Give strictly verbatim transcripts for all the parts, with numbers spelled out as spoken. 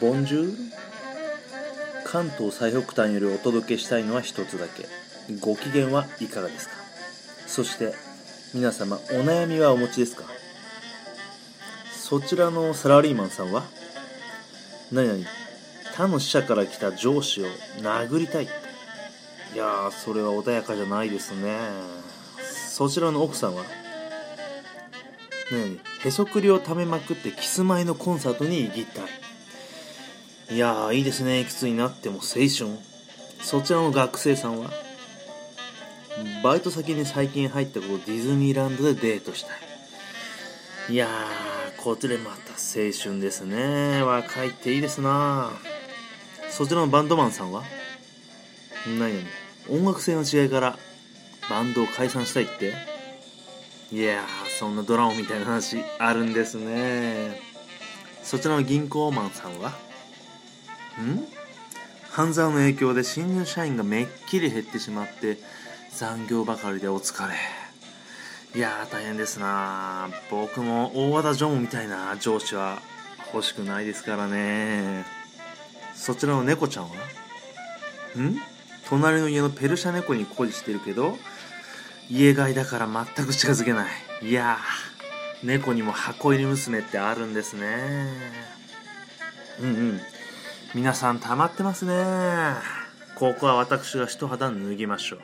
ボンジュール。関東最北端よりお届けしたいのは一つだけ。ご機嫌はいかがですか？そして皆様、お悩みはお持ちですか？そちらのサラリーマンさんは何々他の支社から来た上司を殴りたいって。いやー、それは穏やかじゃないですね。そちらの奥さんは何々へそくりをためまくってキスマイのコンサートに行きたい。いやー、いいですね、いくつになっても青春。そちらの学生さんはバイト先に最近入った子をディズニーランドでデートしたい。いやー、こちらまた青春ですね。若いっていいですな。そちらのバンドマンさんは何々音楽性の違いからバンドを解散したいって。いやー、そんなドラマみたいな話あるんですね。そちらの銀行マンさんはん半沢の影響で新入社員がめっきり減ってしまって残業ばかりでお疲れ。いやー、大変ですな。僕も大和田常務みたいな上司は欲しくないですからね。そちらの猫ちゃんはん隣の家のペルシャ猫に恋してるけど家外だから全く近づけない。いやー、猫にも箱入り娘ってあるんですね。うんうん、皆さん溜まってますね。ここは私が一肌脱ぎましょ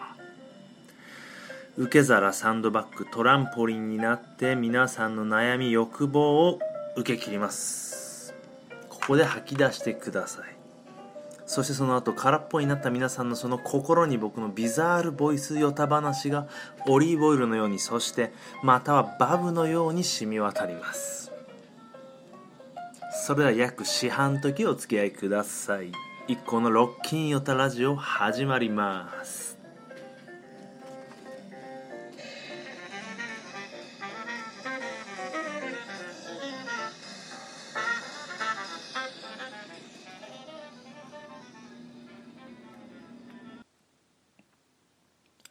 う。受け皿、サンドバッグ、トランポリンになって皆さんの悩み、欲望を受け切ります。ここで吐き出してください。そしてその後空っぽになった皆さんのその心に僕のビザールボイスヨタ話がオリーブオイルのように、そしてまたはバブのように染み渡ります。それでは約四半時お付き合いください。一行のロッキンヨタラジオ始まります。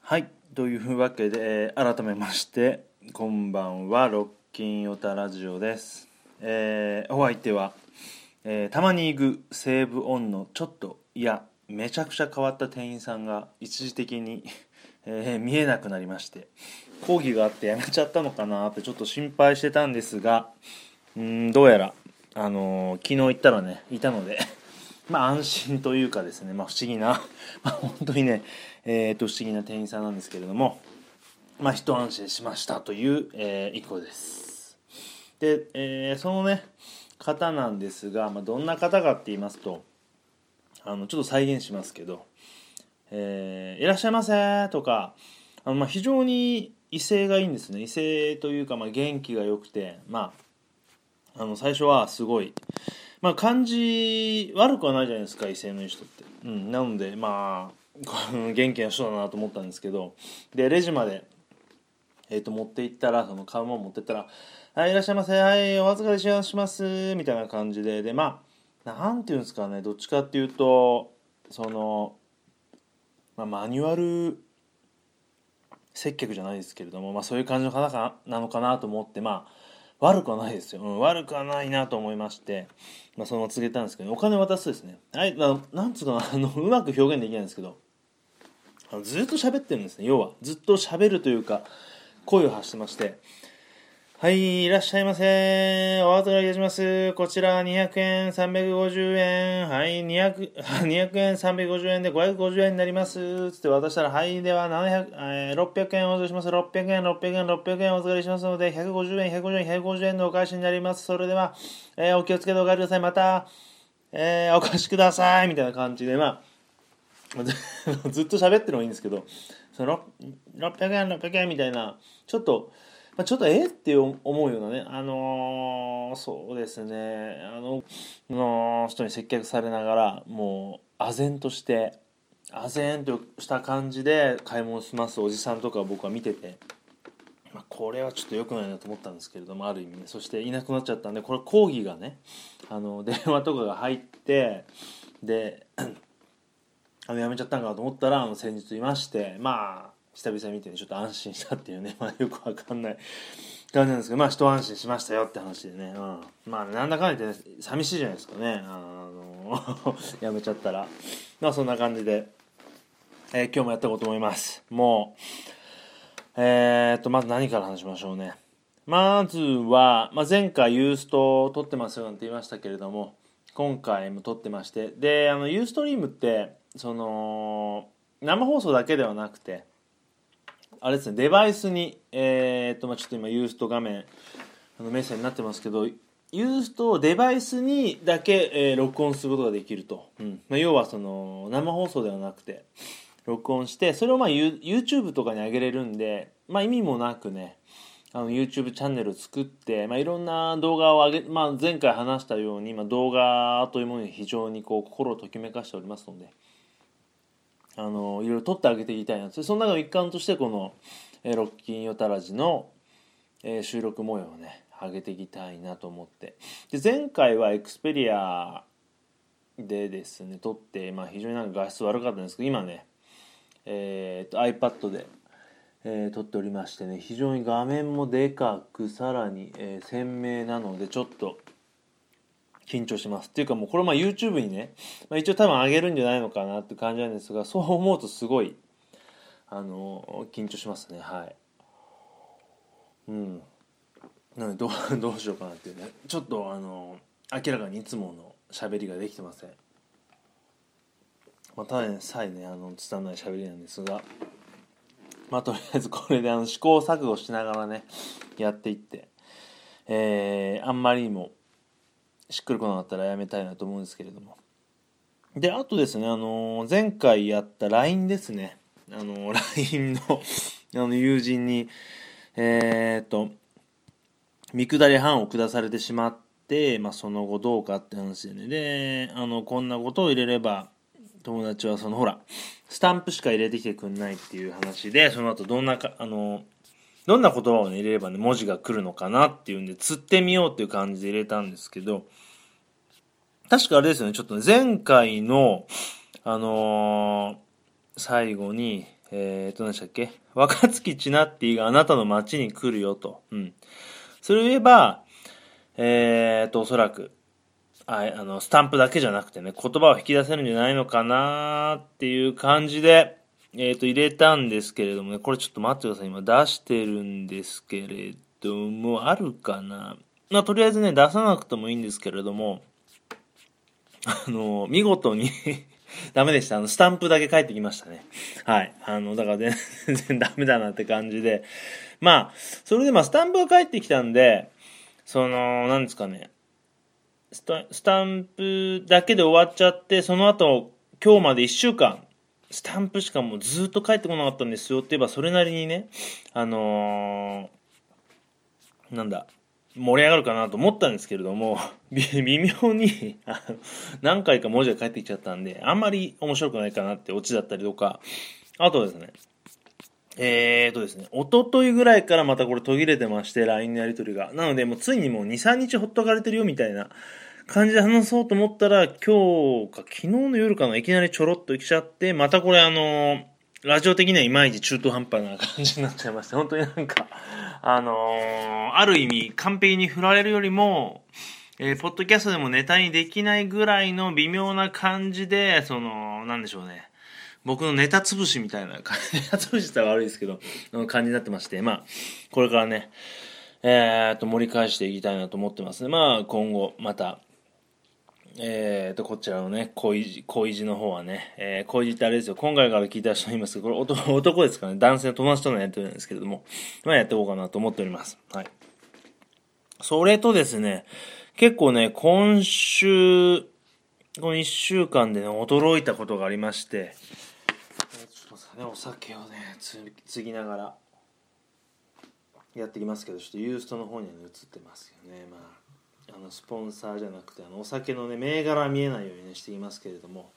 はい、というわけで、えー、改めましてこんばんは、ロッキンヨタラジオです。えー、お相手は、えー、たまに行くセーブオンのちょっと、いやめちゃくちゃ変わった店員さんが一時的に、えー、見えなくなりまして、抗議があってやめちゃったのかなってちょっと心配してたんですが、うーんどうやら、あのー、昨日行ったらねいたのでまあ安心というかですね、まあ不思議な、まあ本当にね、えっと不思議な店員さんなんですけれども、まあ一安心しましたという、えー、一個です。で、えー、そのね、方なんですが、まあどんな方かって言いますと、あの、ちょっと再現しますけど、えー、いらっしゃいませとか、あの、まあ非常に威勢がいいんですね。威勢というか、まあ元気が良くて、まあ、あの、最初はすごい、まあ感じ悪くはないじゃないですか、威勢のいい人って。うん、なのでまあ元気な人だなと思ったんですけど、でレジまで、えー、と持って行ったら、その買うもの持ってったら「はい、いらっしゃいませ、はいお預かりします」みたいな感じで、でまあなんていうんですかね、どっちかっていうとその、まあ、マニュアル接客じゃないですけれども、まあ、そういう感じの方かなのかなと思って、まあ悪くはないですよ、うん、悪くはないなと思いまして、まあ、そのまま告げたんですけど、お金渡すですね、はい、まあ、なんつうかな、あのうまく表現できないんですけど、あのずっと喋ってるんですね。要はずっと喋るというか声を発してまして、はい、いらっしゃいませ、お預かりいたします、こちらにひゃくえんさんびゃくごじゅうえん、はい200 にひゃくえんさんびゃくごじゅうえんでごひゃくごじゅうえんになりますつって渡したら、はいではななひゃく、ろっぴゃくえんお預かりします、ろっぴゃくえんろっぴゃくえんろっぴゃくえんお預かりしますのでひゃくごじゅうえんひゃくごじゅうえんひゃくごじゅうえんのお返しになります。それでは、えー、お気をつけてお帰りください、また、えー、お貸しくださいみたいな感じで、まあずっと喋ってるのもいいんですけど、そのろっぴゃくえんろっぴゃくえんみたいな、ちょっとちょっとえって思うようなね、あのー、そうですね、あのの人に接客されながら、もう唖然として唖然とした感じで買い物を済ますおじさんとかを僕は見てて、まあ、これはちょっと良くないなと思ったんですけれども、ある意味ね、そしていなくなっちゃったんで、これ抗議がね、あの電話とかが入って、であのやめちゃったんかと思ったら、あの先日いまして、まあ久々に見てね、ちょっと安心したっていうね、まあよくわかんない感じなんですけど、まあ一安心しましたよって話でね、うん、まあなんだかんだ言って、ね、寂しいじゃないですかね、あのやめちゃったら。まあそんな感じで、えー、今日もやっていこうと思います。もう、えーっと、まず何から話しましょうね。まずは、まあ、前回ユーストを撮ってますよなんて言いましたけれども、今回も撮ってまして、で、あのユーストリームって、その、生放送だけではなくて、あれですね、デバイスに、えーっと、まあ、ちょっと今ユースト画面、あのメッセージになってますけど、ユーストをデバイスにだけ、えー、録音することができると。うん。まあ、要はその、生放送ではなくて、録音して、それをまあ YouTube とかに上げれるんで、まあ意味もなくね、あの YouTube チャンネルを作って、まあいろんな動画を上げ、まあ前回話したように、まあ動画というものに非常にこう心をときめかしておりますので、あの、いろいろ撮ってあげていきたいなと。その中の一環として、この、えー、ロッキンヨタラジの、えー、収録模様をね、上げていきたいなと思って。で、前回はエクスペリアでですね、撮って、まあ非常になんか画質悪かったんですけど、今ね、えー、と iPad で、えー、撮っておりましてね、非常に画面もでかく、さらに、えー、鮮明なのでちょっと緊張しますっていうか、もうこれまあ YouTube にね、まあ、一応多分上げるんじゃないのかなって感じなんですが、そう思うとすごいあのー、緊張しますね。はい、うん。なのでどう、どうしようかなっていうね、ちょっとあのー、明らかにいつもの喋りができてません。まあ、ただでさえね、あの、つたない喋りなんですが、まあ、とりあえずこれであの試行錯誤しながらね、やっていって、えー、あんまりにもしっくりこなかったらやめたいなと思うんですけれども。で、あとですね、あのー、前回やった ライン ですね。あのー、ライン のあの友人に、えーっと、見下り判を下されてしまって、まあ、その後どうかって話でね、で、あの、こんなことを入れれば、友達はそのほらスタンプしか入れてきてくんないっていう話で、その後どんなかあのどんな言葉を、ね、入れればね文字が来るのかなっていうんで釣ってみようっていう感じで入れたんですけど、確かあれですよね、ちょっと、ね、前回のあのー、最後にえー、っと何でしたっけ、若槻千奈っていうがあなたの街に来るよと、うん、それを言えばえー、っとおそらく。ああのスタンプだけじゃなくてね、言葉を引き出せるんじゃないのかなーっていう感じで、えっと入れたんですけれどもね、これちょっと待ってください、今出してるんですけれども、あるかな、まあ、とりあえずね出さなくてもいいんですけれども、あの見事にダメでした。あのスタンプだけ返ってきましたね。はい、あのだから全然ダメだなって感じで、まあそれでまあスタンプが返ってきたんで、そのなんですかね、スタ、 スタンプだけで終わっちゃって、その後今日までいっしゅうかんスタンプしかもうずっと返ってこなかったんですよって言えば、それなりにねあのー、なんだ盛り上がるかなと思ったんですけれども、微妙に何回か文字が返ってきちゃったんで、あんまり面白くないかなってオチだったりとか、あとですねえーとですね、おとといぐらいからまたこれ途切れてまして、ライン のやり取りが。なので、もうついにもうにさんにちほっとかれてるよみたいな感じで話そうと思ったら、今日か昨日の夜かな、いきなりちょろっと来ちゃって、またこれあの、ラジオ的にはいまいち中途半端な感じになっちゃいました。本当になんか、あのー、ある意味完璧に振られるよりも、えー、ポッドキャストでもネタにできないぐらいの微妙な感じで、その、なんでしょうね。僕のネタ潰しみたいな感じ、ネタ潰しって悪いですけど、の感じになってまして、まあ、これからね、えーっと、盛り返していきたいなと思ってますね。まあ、今後、また、えーっと、こちらのね、恋路、恋路の方はね、えー、恋路ってあれですよ、今回から聞いた人いますけど、これ男、男ですからね、男性の友達とのやってるんですけれども、まあ、やっていこうかなと思っております。はい。それとですね、結構ね、今週、この一週間でね、驚いたことがありまして、お酒をねつぎながらやってきますけど、ちょっとユーストの方には、ね、映ってますよね。まあ、あのスポンサーじゃなくてあのお酒のね銘柄は見えないように、ね、していますけれども、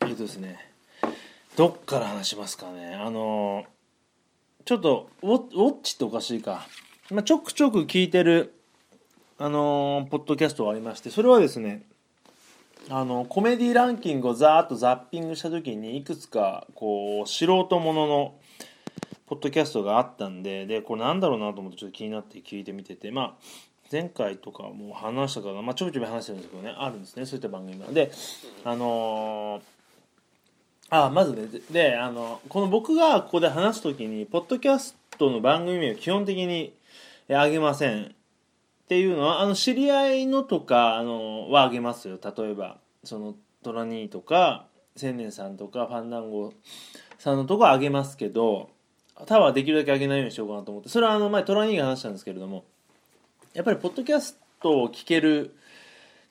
えっとですね、どっから話しますかね。あのちょっとウォッチっておかしいか、まあ、ちょくちょく聞いてるあのポッドキャストがありまして、それはですねあのコメディランキングをざーっとザッピングした時にいくつかこう素人もののポッドキャストがあったんで、でこれなんだろうなと思ってちょっと気になって聞いてみてて、まあ前回とかも話したから、まあ、ちょびちょび話してるんですけどね、あるんですね、そういった番組が。で、あのー、あまずね、で、あのこの僕がここで話すときに、ポッドキャストの番組名を基本的にあげません。っていうのは、あの知り合いのとか、あのー、はあげますよ。例えば、そのトラニーとか、千年さんとか、ファンダンゴさんのとこはあげますけど、他はできるだけあげないようにしようかなと思って、それはあの前トラニーが話したんですけれども、やっぱりポッドキャストを聞ける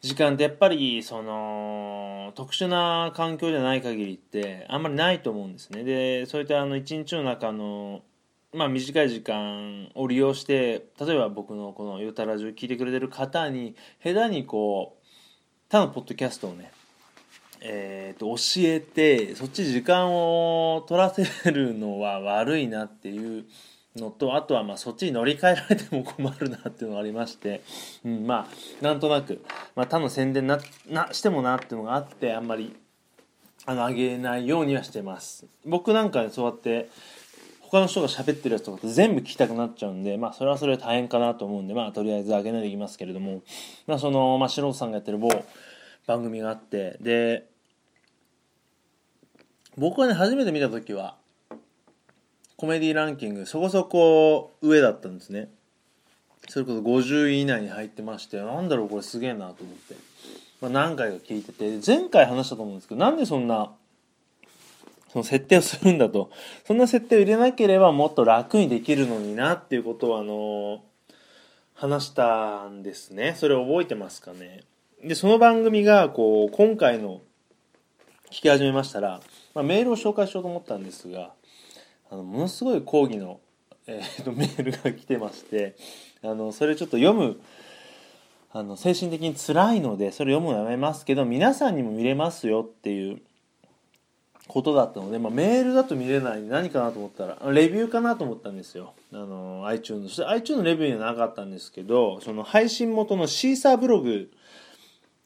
時間ってやっぱりその特殊な環境じゃない限りってあんまりないと思うんですね。で、そういったあの一日の中のまあ短い時間を利用して、例えば僕のこのゆうたラジオを聞いてくれてる方に下手にこう他のポッドキャストをねえーと教えてそっち時間を取らせるのは悪いなっていうのと、あとはまあそっちに乗り換えられても困るなっていうのがありまして、うん、まあなんとなく、まあ、他の宣伝ななしてもなっていうのがあって、あんまりあの上げないようにはしてます。僕なんか、ね、そうやって他の人が喋ってるやつとか全部聞きたくなっちゃうんで、まあそれはそれで大変かなと思うんで、まあとりあえず上げないでいきますけれども、まあその、まあ、素人さんがやってる某番組があって、で僕はね初めて見た時はコメディランキングそこそこ上だったんですね。それこそごじゅうい以内に入ってまして、なんだろうこれすげえなと思って、まあ、何回か聞いてて、前回話したと思うんですけど、なんでそんなその設定をするんだと、そんな設定を入れなければもっと楽にできるのになっていうことをあの話したんですね。それ覚えてますかね。でその番組がこう今回の聞き始めましたら、まあ、メールを紹介しようと思ったんですが、あのものすごい抗議の、えー、とメールが来てまして、あのそれちょっと読むあの精神的に辛いのでそれ読むのやめますけど、皆さんにも見れますよっていうことだったので、まあ、メールだと見れない何かなと思ったらレビューかなと思ったんですよ。あの iTunes そして iTunes のレビューにはなかったんですけど、その配信元のシーサーブログ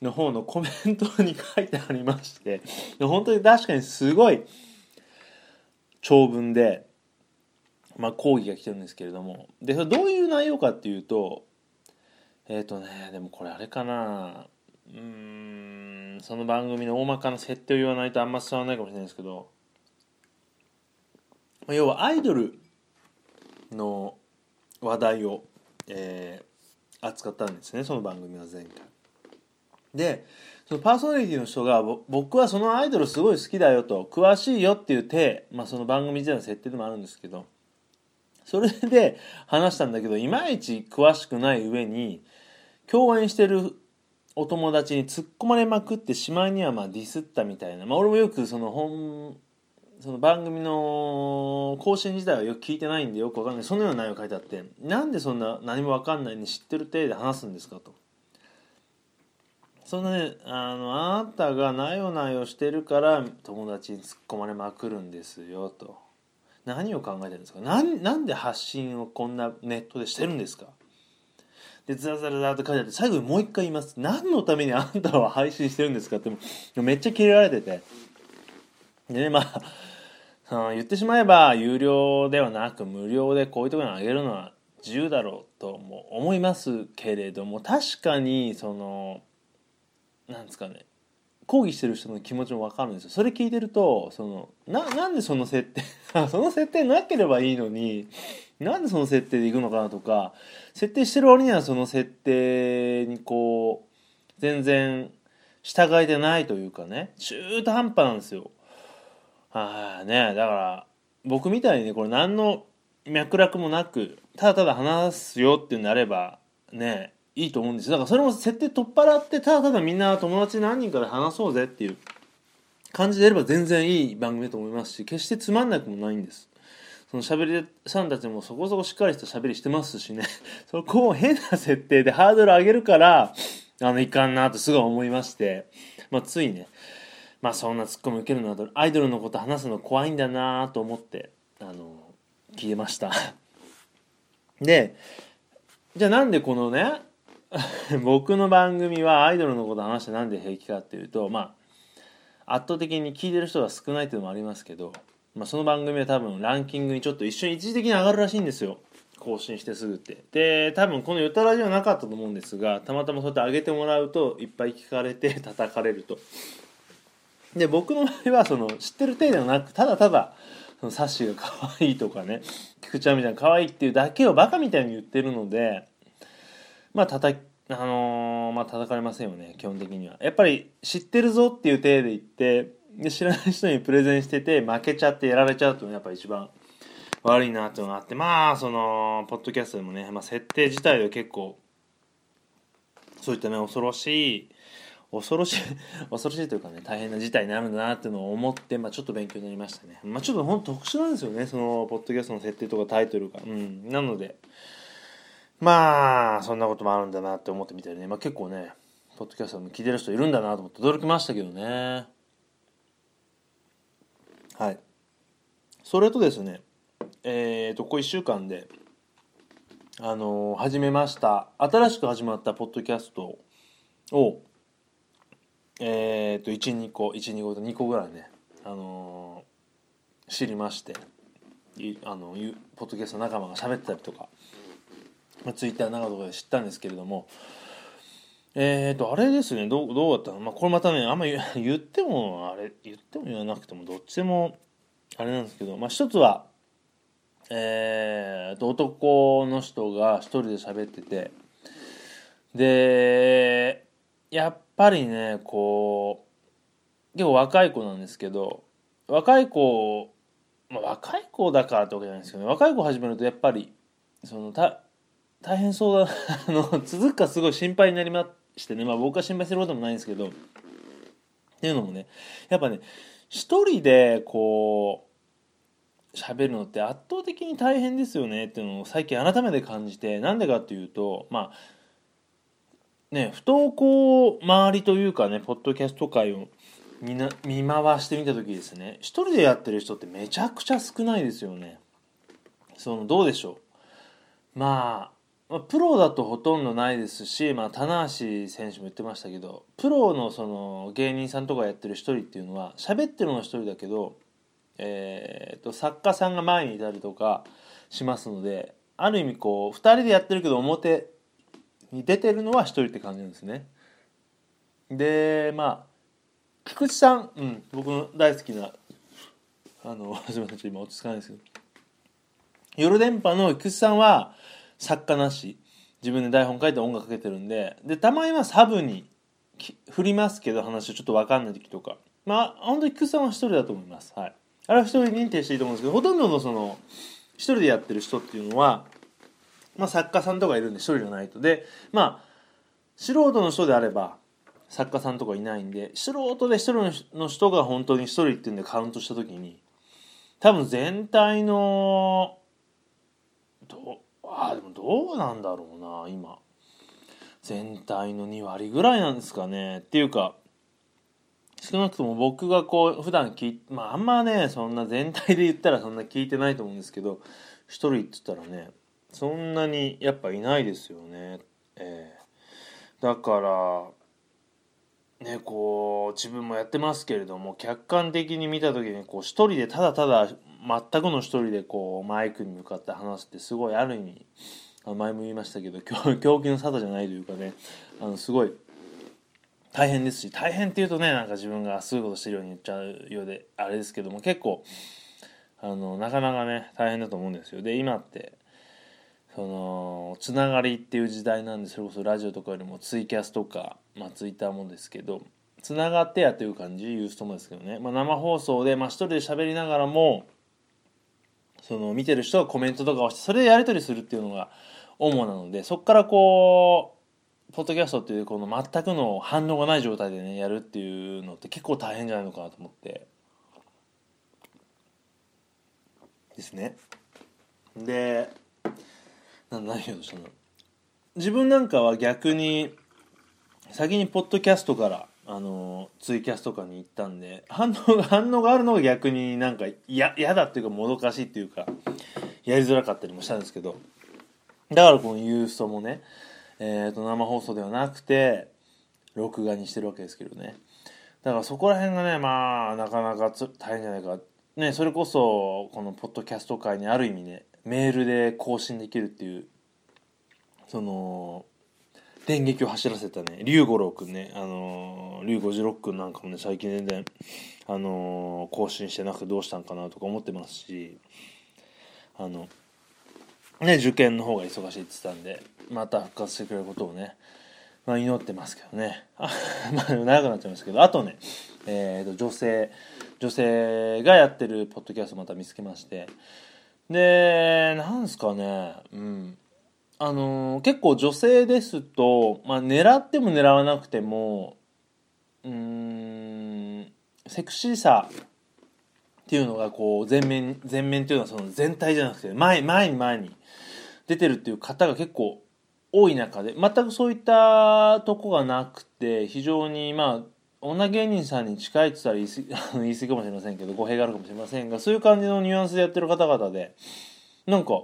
の方のコメントに書いてありまして、本当に確かにすごい長文で、まあ、講義が来てるんですけれども、でそれどういう内容かっていうと、えっとね、でもこれあれかな、うーん、その番組の大まかな設定を言わないとあんま伝わらないかもしれないですけど、要はアイドルの話題を、えー、扱ったんですね、その番組は前回。で、そのパーソナリティの人が僕はそのアイドルすごい好きだよと詳しいよっていう手、まあ、その番組自体の設定でもあるんですけど、それで話したんだけど、いまいち詳しくない上に共演してるお友達に突っ込まれまくって、しまいにはまあディスったみたいな、まあ、俺もよくその本その番組の更新自体はよく聞いてないんでよくわかんない、そのような内容書いてあって、なんでそんな何もわかんないに知ってる手で話すんですかと。そんなね、あの、あなたがなよなよしてるから友達に突っ込まれまくるんですよと。何を考えてるんですか、 な, なんで発信をこんなネットでしてるんですか。でザラザラザラと書いてあって、最後にもう一回言います。何のためにあんたは配信してるんですかって、めっちゃキレられてて、でね、まあ言ってしまえば有料ではなく無料でこういうところにあげるのは自由だろうとも思いますけれども、確かにそのなんですかね、抗議してる人の気持ちも分かるんですよ。それ聞いてると、その な, なんでその設定その設定なければいいのに、なんでその設定でいくのかなとか、設定してる割にはその設定にこう全然従えてないというかね、中途半端なんですよ。ああね、だから僕みたいにね、これ何の脈絡もなくただただ話すよってなればねいいと思うんですよ。だからそれも設定取っ払って、ただただみんな友達何人かで話そうぜっていう感じでやれば全然いい番組だと思いますし、決してつまんなくもないんです。その喋りさんたちもそこそこしっかりした喋りしてますしねそこを変な設定でハードル上げるからあのいかんなとすごい思いまして、まあ、ついね、まあ、そんなツッコミ受けるのはアイドルのこと話すの怖いんだなと思ってあの聞いてましたで、じゃあなんでこのね僕の番組はアイドルのこと話してなんで平気かっていうと、まあ圧倒的に聞いてる人が少ないっていうのもありますけど、まあ、その番組は多分ランキングにちょっと一瞬一時的に上がるらしいんですよ、更新してすぐって。で多分このよたらじはなかったと思うんですが、たまたまそうやって上げてもらうといっぱい聞かれて叩かれると。で僕の場合はその知ってる体ではなく、ただただそのサッシーが可愛いとかね、菊ちゃんみたいな可愛いっていうだけをバカみたいに言ってるので、まあ叩あのー、まあ叩かれませんよね基本的には。やっぱり知ってるぞっていう体で言って、で知らない人にプレゼンしてて負けちゃってやられちゃうというのがやっぱ一番悪いなっていうのがあって、まあそのポッドキャストでもね、まあ、設定自体は結構そういったね恐ろしい恐ろしい恐ろしいというかね、大変な事態になるんだなっていうのを思って、まあ、ちょっと勉強になりましたね。まあちょっとほんと特殊なんですよね、そのポッドキャストの設定とかタイトルが、うん、なのでまあそんなこともあるんだなって思ってみたりね、まあ、結構ねポッドキャストも聞いてる人いるんだなと思って驚きましたけどね。はい、それとですね、えーとここいっしゅうかんであのー、始めました新しく始まったポッドキャストをえーといち、にこ、いち、にことにこぐらいね、あのー、知りまして、あのポッドキャスト仲間が喋ってたりとか、まあ、ツイッター仲間とかで知ったんですけれども、えーとあれですね、どう、どうだったの、まあ、これまたねあんまり言ってもあれ言っても言わなくてもどっちでもあれなんですけど、まあ、一つは、えーと男の人が一人で喋ってて、でやっぱりねこう結構若い子なんですけど、若い子、まあ、若い子だからってわけじゃないですけど、ね、若い子始めるとやっぱりそのた大変そうだあの続くかすごい心配になりましてね、まあ、僕は心配することもないんですけどっていうのもね、やっぱね一人でこう喋るのって圧倒的に大変ですよねっていうのを最近改めて感じて、なんでかっていうとまあね、不登校周りというかね、ポッドキャスト界を見な見回してみた時ですね、一人でやってる人ってめちゃくちゃ少ないですよね。そのどうでしょう、まあプロだとほとんどないですし、まあ、棚橋選手も言ってましたけど、プロのその芸人さんとかやってる一人っていうのは喋ってるのは一人だけど、えー、と作家さんが前にいたりとかしますので、ある意味こうふたりでやってるけど表に出てるのは一人って感じなんですね。でまあ菊池さん、うん、僕の大好きなあのすみませんちょっと今落ち着かないですけど、夜電波の菊池さんは作家なし、自分で台本書いて音楽かけてるんで、でたまにはサブに振りますけど、話ちょっと分かんない時とか、まあ本当に菊池さんは一人だと思います、はい、あれは一人認定していいと思うんですけど、ほとんどのその一人でやってる人っていうのはまあ、作家さんとかいるんで一人じゃないと。でまあ素人の人であれば作家さんとかいないんで、素人で一人の人が本当に一人っていうんでカウントした時に多分全体のどあでもどうなんだろうな、今全体のにわりぐらいなんですかね。っていうか少なくとも僕がこう普段聞いまああんまねそんな全体で言ったらそんな聞いてないと思うんですけど、一人って言ったらねそんなにやっぱいないですよね、えー、だからねこう自分もやってますけれども、客観的に見た時にこう一人でただただ全くの一人でこうマイクに向かって話すってすごいある意味前も言いましたけど狂気の沙汰じゃないというかね、あのすごい大変ですし、大変っていうとねなんか自分がすごいことしてるように言っちゃうようであれですけども、結構あのなかなかね大変だと思うんですよ。で今ってそのつながりっていう時代なんで、それこそラジオとかよりもツイキャスとか、まあ、ツイッターもですけどつながってやという感じユースともですけどね、まあ、生放送で、まあ、一人で喋りながらもその見てる人がコメントとかをしてそれでやり取りするっていうのが主なので、そこからこうポッドキャストっていうこの全くの反応がない状態でねやるっていうのって結構大変じゃないのかなと思ってですね。で自分なんかは逆に先にポッドキャストからあのツイキャストとかに行ったんで、反応が反応があるのが逆になんか嫌だっていうかもどかしいっていうかやりづらかったりもしたんですけど、だからこのユーストもねえー、と生放送ではなくて録画にしてるわけですけどね。だからそこら辺がね、まあなかなかつ大変じゃないかね。それこそこのポッドキャスト界にある意味ね、メールで更新できるっていうその電撃を走らせたね、龍五郎くんね、あのー、龍五十六くんなんかもね、最近全然、あのー、更新してなくてどうしたんかなとか思ってますし、あの、ね、受験の方が忙しいって言ってたんで、また復活してくれることをね、まあ祈ってますけどね。あまあ長くなっちゃいましたけど、あとね、えーと、女性、女性がやってるポッドキャストまた見つけまして、で、なんすかね、うん。あのー、結構女性ですと、まあ、狙っても狙わなくてもうーんセクシーさっていうのがこう前面前面っていうのはその全体じゃなくて前前に前に出てるっていう方が結構多い中で、全くそういったとこがなくて、非常にまあ女芸人さんに近いって言ったら言い過ぎかもしれませんけど、語弊があるかもしれませんが、そういう感じのニュアンスでやってる方々で、なんか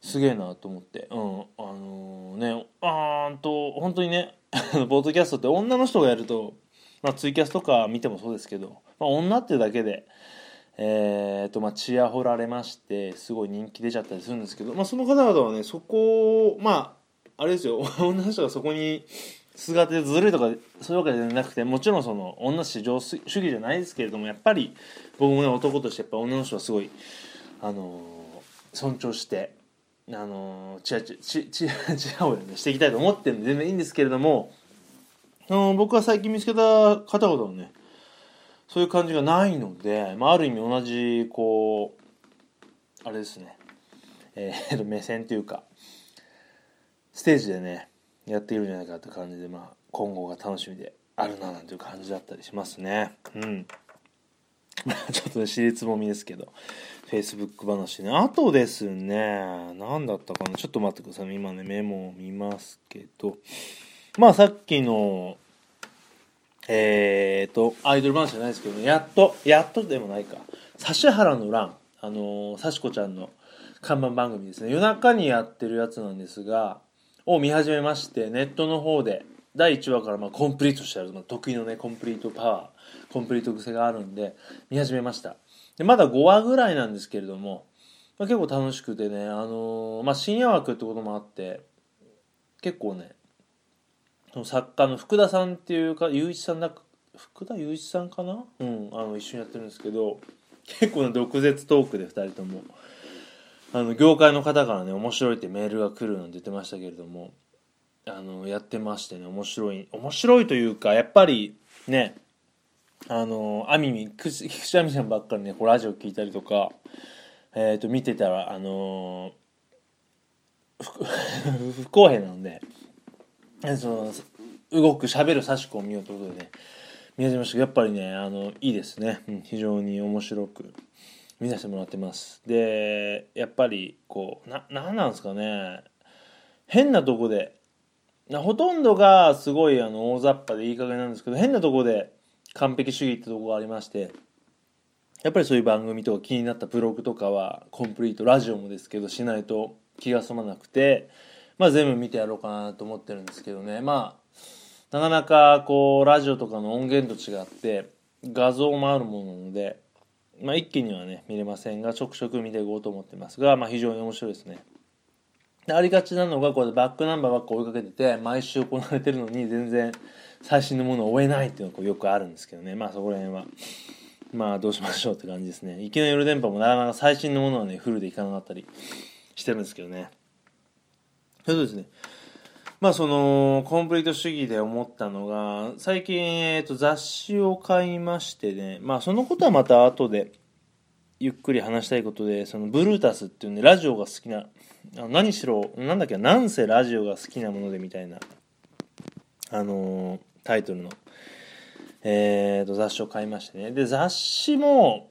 すげえなと思って、うん、あのー、ね、あーんと本当にね、ポッドキャストって女の人がやると、まあツイキャスとか見てもそうですけど、まあ女ってだけで、えーっとまあちやほられまして、すごい人気出ちゃったりするんですけど、まあその方々はね、そこをまああれですよ、女の人がそこに姿でずるいとかそういうわけじゃなくて、もちろんその女至上主義じゃないですけれども、やっぱり僕もね男としてやっぱ女の人はすごいあのー、尊重して。あのチヤチヤをしていきたいと思ってるんで全然いいんですけれども、あの僕が最近見つけた方々はねそういう感じがないので、まあ、ある意味同じこうあれですね、えー、目線というかステージでねやっているんじゃないかって感じで、まあ、今後が楽しみであるななんていう感じだったりしますね。うんちょっとね、尻つぼみですけど、Facebook 話ね。あとですね、何だったかな、ちょっと待ってください。今ね、メモを見ますけど、まあさっきの、えーと、アイドル話じゃないですけど、ね、やっと、やっとでもないか、指原の乱、あの、幸子ちゃんの看板番組ですね、夜中にやってるやつなんですが、を見始めまして、ネットの方で、だいいちわからまあコンプリートしてある、まあ、得意のねコンプリートパワーコンプリート癖があるんで見始めました。でまだごわぐらいなんですけれども、まあ、結構楽しくてね、あのー、まあ深夜枠ってこともあって結構ね作家の福田さんっていうか雄一さんだ福田雄一さんかな、うんあの一緒にやってるんですけど、結構ね毒舌トークでふたりともあの業界の方からね面白いってメールが来るなんて言ってましたけれども。あのやってましてね、面白い面白いというかやっぱりねあのあみみ菊池亜美さんばっかりねこうラジオ聞いたりとか、えー、と見てたらあのー、不公平なのでその動く喋る幸子を見ようということでね見始めましたけど、やっぱりねあのいいですね、うん、非常に面白く見させてもらってます。でやっぱりこうな何なんですかね、変なとこでほとんどがすごいあの大雑把でいい加減なんですけど、変なとこで完璧主義ってとこがありまして、やっぱりそういう番組とか気になったブログとかはコンプリートラジオもですけどしないと気が済まなくて、まあ全部見てやろうかなと思ってるんですけどね、まあなかなかこうラジオとかの音源と違って画像もあるものなので、まあ一気にはね見れませんがちょくちょく見ていこうと思ってますが、まあ非常に面白いですね。ありがちなのがこうバックナンバーばっか追いかけてて毎週行われてるのに全然最新のものを追えないっていうのがこうよくあるんですけどね、まあそこら辺はまあどうしましょうって感じですね。いきなり夜電波もなかなか最新のものはねフルでいかなかったりしてるんですけどね。そうですね、まあそのコンプリート主義で思ったのが最近、えー、と雑誌を買いましてね、まあそのことはまた後でゆっくり話したいことで、そのブルータスっていうねラジオが好きなあの何しろなんだっけなんせラジオが好きなものでみたいなあのー、タイトルのえーと雑誌を買いましてね、で雑誌も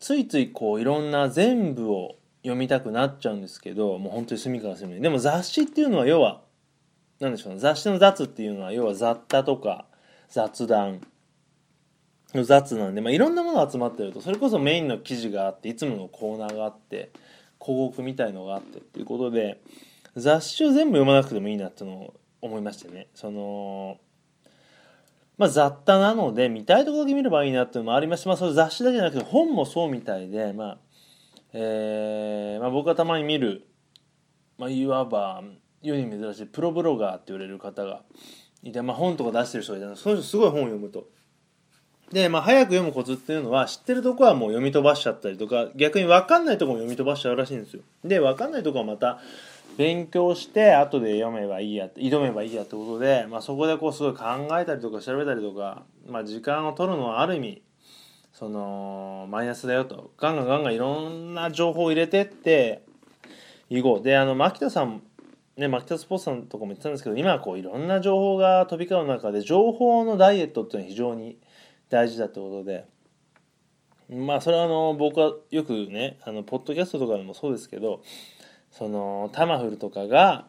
ついついこういろんな全部を読みたくなっちゃうんですけど、もう本当に隅から隅に。でも雑誌っていうのは要はなんでしょうね、雑誌の雑っていうのは要は雑多とか雑談の雑なんで、まあ、いろんなもの集まってると、それこそメインの記事があっていつものコーナーがあって広告みたいのがあってっていうことで雑誌を全部読まなくてもいいなっていうのを思いましてね、そのまあ雑多なので見たいところだけ見ればいいなっていうのもありまして、まあ、それ雑誌だけじゃなくて本もそうみたいで、まあえーまあ、僕がたまに見る、まあ、いわば世に珍しいプロブロガーって言われる方がいて、まあ、本とか出してる人がいたので、その人すごい本を読むと。で、まあ、早く読むコツっていうのは、知ってるとこはもう読み飛ばしちゃったりとか、逆に分かんないとこも読み飛ばしちゃうらしいんですよ。で、分かんないとこはまた勉強して後で読めばいいや、挑めばいいやってことで、まあ、そこでこうすごい考えたりとか調べたりとか、まあ、時間を取るのはある意味そのマイナスだよと、ガンガンガンガンいろんな情報を入れてって以後で、あの牧田さんね、牧田スポーツさんとかも言ってたんですけど、今こういろんな情報が飛び交う中で情報のダイエットっていうのは非常に大事だってことで、まあそれはあの僕はよくね、あのポッドキャストとかでもそうですけど、そのタマフルとかが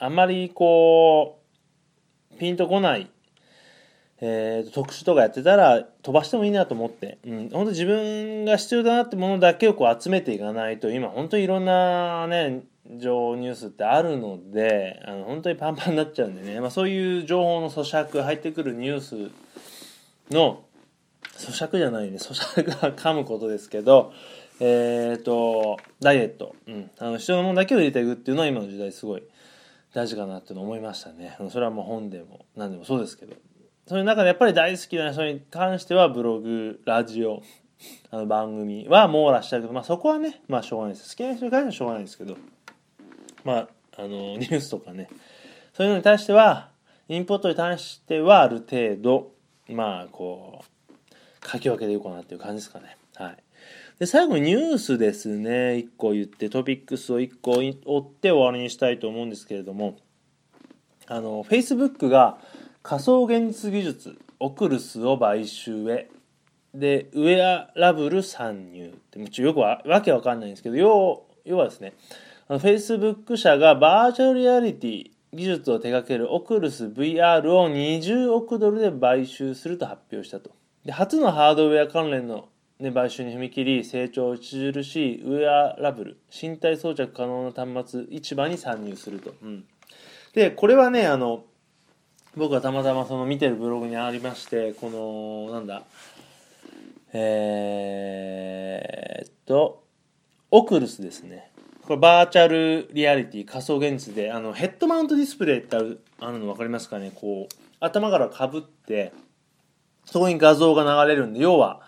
あんまりこうピンとこない、えー、特集とかやってたら飛ばしてもいいなと思って、うん、本当自分が必要だなってものだけをこう集めていかないと、今本当にいろんなね情ニュースってあるので、あの本当にパンパンになっちゃうんでね、まあ、そういう情報の咀嚼、入ってくるニュースの咀嚼じゃないね、咀嚼は噛むことですけど、えーとダイエット、うん、あの必要なものだけを入れていくっていうのは今の時代すごい大事かなっていうのを思いましたね。それはもう本でも何でもそうですけど、その中でやっぱり大好きな人に関してはブログ、ラジオ、あの番組は網羅したいけど、まあ、そこはね、まあ、しょうがないです。好きな人に関してはしょうがないですけど、まあ、あのニュースとかね、そういうのに対しては、インプットに対してはある程度まあこう書き分けていこうなっていう感じですかね。はい。で最後にニュースですね、いっこ言ってトピックスをいっこ追って終わりにしたいと思うんですけれども、あの Facebook が仮想現実技術オクルスを買収へでウェアラブル参入ってもちろんよくわけわかんないんですけど、要要はですね、フェイスブック社がバーチャルリアリティ技術を手掛けるオクルス ブイアール をにじゅうおくドルで買収すると発表したと。で初のハードウェア関連の、ね、買収に踏み切り、成長著しいウェアラブル身体装着可能な端末市場に参入すると、うん、でこれはね、あの僕がたまたまその見てるブログにありまして、このなんだえー、っとオクルスですね、これバーチャルリアリティ、仮想現実で、あのヘッドマウントディスプレイってある、あるの分かりますかね。こう頭からかぶってそこに画像が流れるんで、要は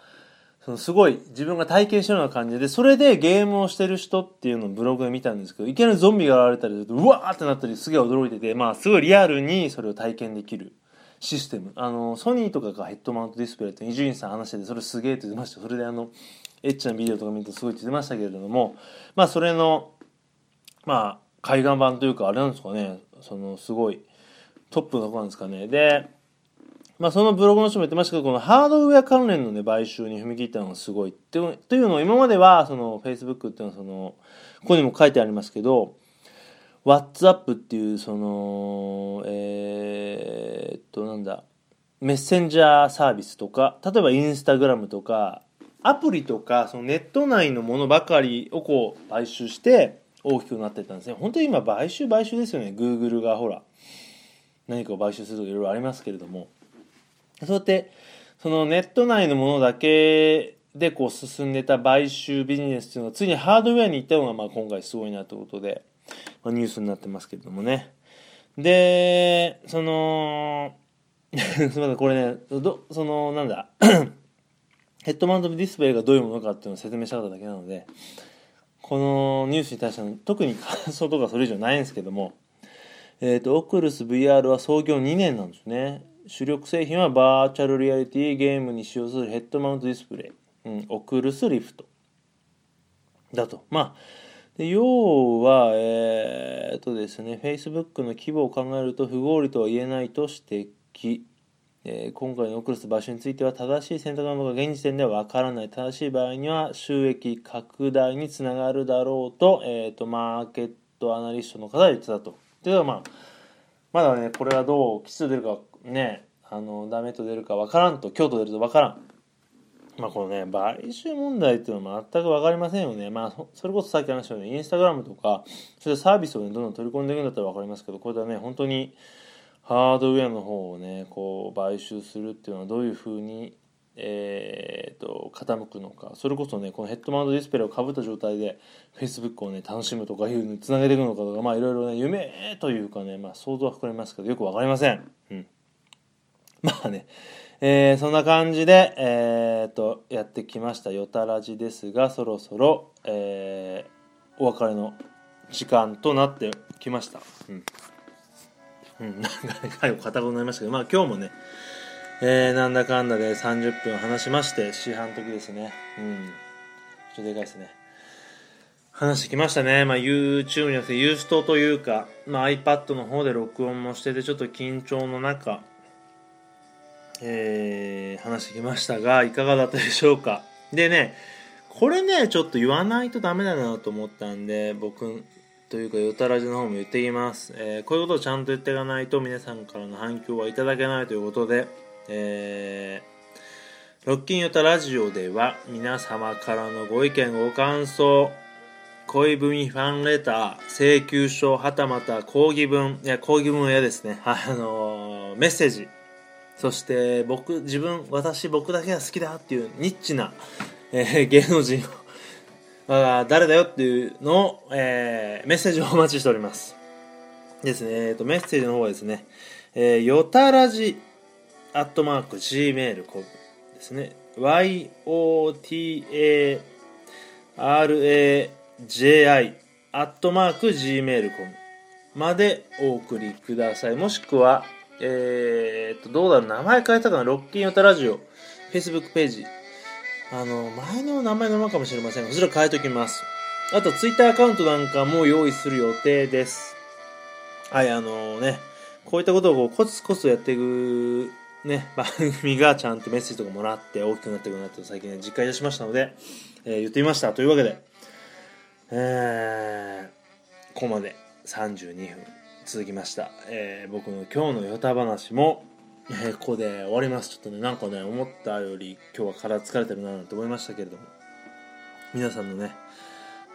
そのすごい自分が体験してるような感じで、それでゲームをしてる人っていうのをブログで見たんですけど、いきなりゾンビが現れたりするとうわーってなったりすげえ驚いてて、まあすごいリアルにそれを体験できるシステム、あのソニーとかがヘッドマウントディスプレイって伊集院さん話してて、それすげえって言ってました。それであのエッチなビデオとか見るとすごいって出ましたけれども、まあそれのまあ海岸版というかあれなんですかね、そのすごいトップのとこなんですかね。でまあそのブログの人も言ってましたけど、このハードウェア関連のね買収に踏み切ったのがすごいってというのを、今まではその Facebook っていうのはそのここにも書いてありますけど、 WhatsApp っていうそのえーっとなんだメッセンジャーサービスとか、例えば Instagram とかアプリとか、そのネット内のものばかりをこう買収して大きくなっていったんですね。本当に今買収買収ですよね。 Google がほら何かを買収するとかいろいろありますけれども、そうやってそのネット内のものだけでこう進んでた買収ビジネスというのがついにハードウェアに行ったのがまあ今回すごいなということで、まあ、ニュースになってますけれどもね。でそのすみません、これねどそのなんだヘッドマウントディスプレイがどういうものかっていうのを説明したかっただけなので、このニュースに対しての特に感想とかそれ以上ないんですけども、えーと、オクルス ブイアール は創業にねんなんですね。主力製品はバーチャルリアリティゲームに使用するヘッドマウントディスプレイ、うん、オクルスリフトだと。まあで要はえーとですね、 Facebook の規模を考えると不合理とは言えないと指摘。今回のオクルス買収については正しい選択なのか現時点では分からない。正しい場合には収益拡大につながるだろうと、えーと、マーケットアナリストの方が言ってたと。ではまあまだねこれはどう吉と出るかね、あのダメと出るか分からんと、今日と出ると分からんまあこのね、買収問題っていうのは全く分かりませんよね。まあそれこそさっき話したようにインスタグラムとかそういうサービスをねどんどん取り込んでいくんだったら分かりますけど、これはね本当にハードウェアの方をねこう買収するっていうのはどういうふうにえーと傾くのか、それこそねこのヘッドマウントディスプレイをかぶった状態で Facebook をね楽しむとかいうのにつなげていくのかとか、まあいろいろね夢というかね、まあ想像は膨らみますけどよく分かりません。うん、まあね。えー、そんな感じで、えー、とやってきましたよたらじですが、そろそろ、えー、お別れの時間となってきました。うん、うん、なんかね片言になりましたけど、まあ今日もね、えー、なんだかんだでさんじゅっぷん話しましてよじはん時ですね。うん、ちょっとでかいですね。話してきましたね。まあ YouTube によってユーストというか、まあ iPad の方で録音もしててちょっと緊張の中。えー、話してきましたがいかがだったでしょうか。でねこれねちょっと言わないとダメだなと思ったんで僕というかよたらじの方も言っています、えー、こういうことをちゃんと言っていかないと皆さんからの反響はいただけないということで、えー、ロッキンよたラジオでは皆様からのご意見ご感想恋文ファンレター請求書はたまた抗議文いや抗議文は嫌ですねあのー、メッセージそして僕自分私僕だけが好きだっていうニッチな、えー、芸能人を誰だよっていうのを、えー、メッセージをお待ちしておりますですね、えー、とメッセージの方はですね、えー、よたらじアットマーク ジーメールドットコム ですね yotarajii アットマーク ジーメールドットコム までお送りください。もしくはえー、っと、どうだろう、名前変えたかな、ロッキンよたラジオ、Facebook ページ。あの、前の名前のままかもしれませんが、こちら変えときます。あと、Twitter アカウントなんかも用意する予定です。はい、あのね、こういったことをこうコツコツやっていく、ね、番組がちゃんとメッセージとかもらって大きくなっていくなって最近、ね、実感いたしましたので、えー、言ってみました。というわけで、えー、ここまでさんじゅうにふん。続きました、えー、僕の今日のよた話も、えー、ここで終わります。ちょっとねなんかね思ったより今日はから疲れてるなと思いましたけれども、皆さんのね、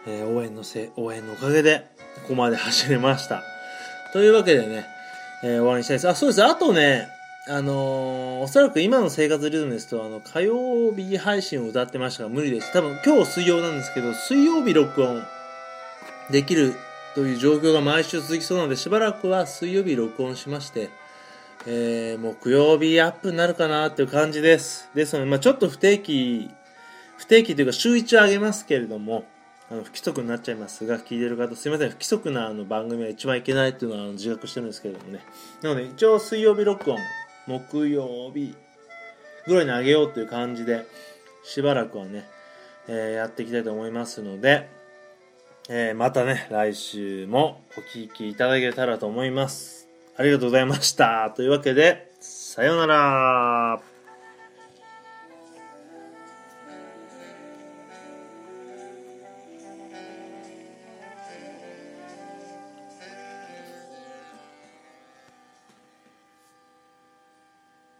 えー、応援のせ応援のおかげでここまで走れましたというわけでね、えー、終わりにしたいです。あ、そうです。あとねあのー、おそらく今の生活リズムですとあの火曜日配信を歌ってましたが無理です。多分今日水曜なんですけど水曜日録音できるという状況が毎週続きそうなのでしばらくは水曜日録音しまして、えー、木曜日アップになるかなという感じです。ですので、まあ、ちょっと不定期不定期というか週いちは上げますけれどもあの不規則になっちゃいますが聞いてる方すいません。不規則なあの番組は一番いけないというのはあの自覚してるんですけれどもね。なので一応水曜日録音木曜日ぐらいに上げようという感じでしばらくはね、えー、やっていきたいと思いますのでえー、またね来週もお聞きいただけたらと思います。ありがとうございました。というわけでさようなら。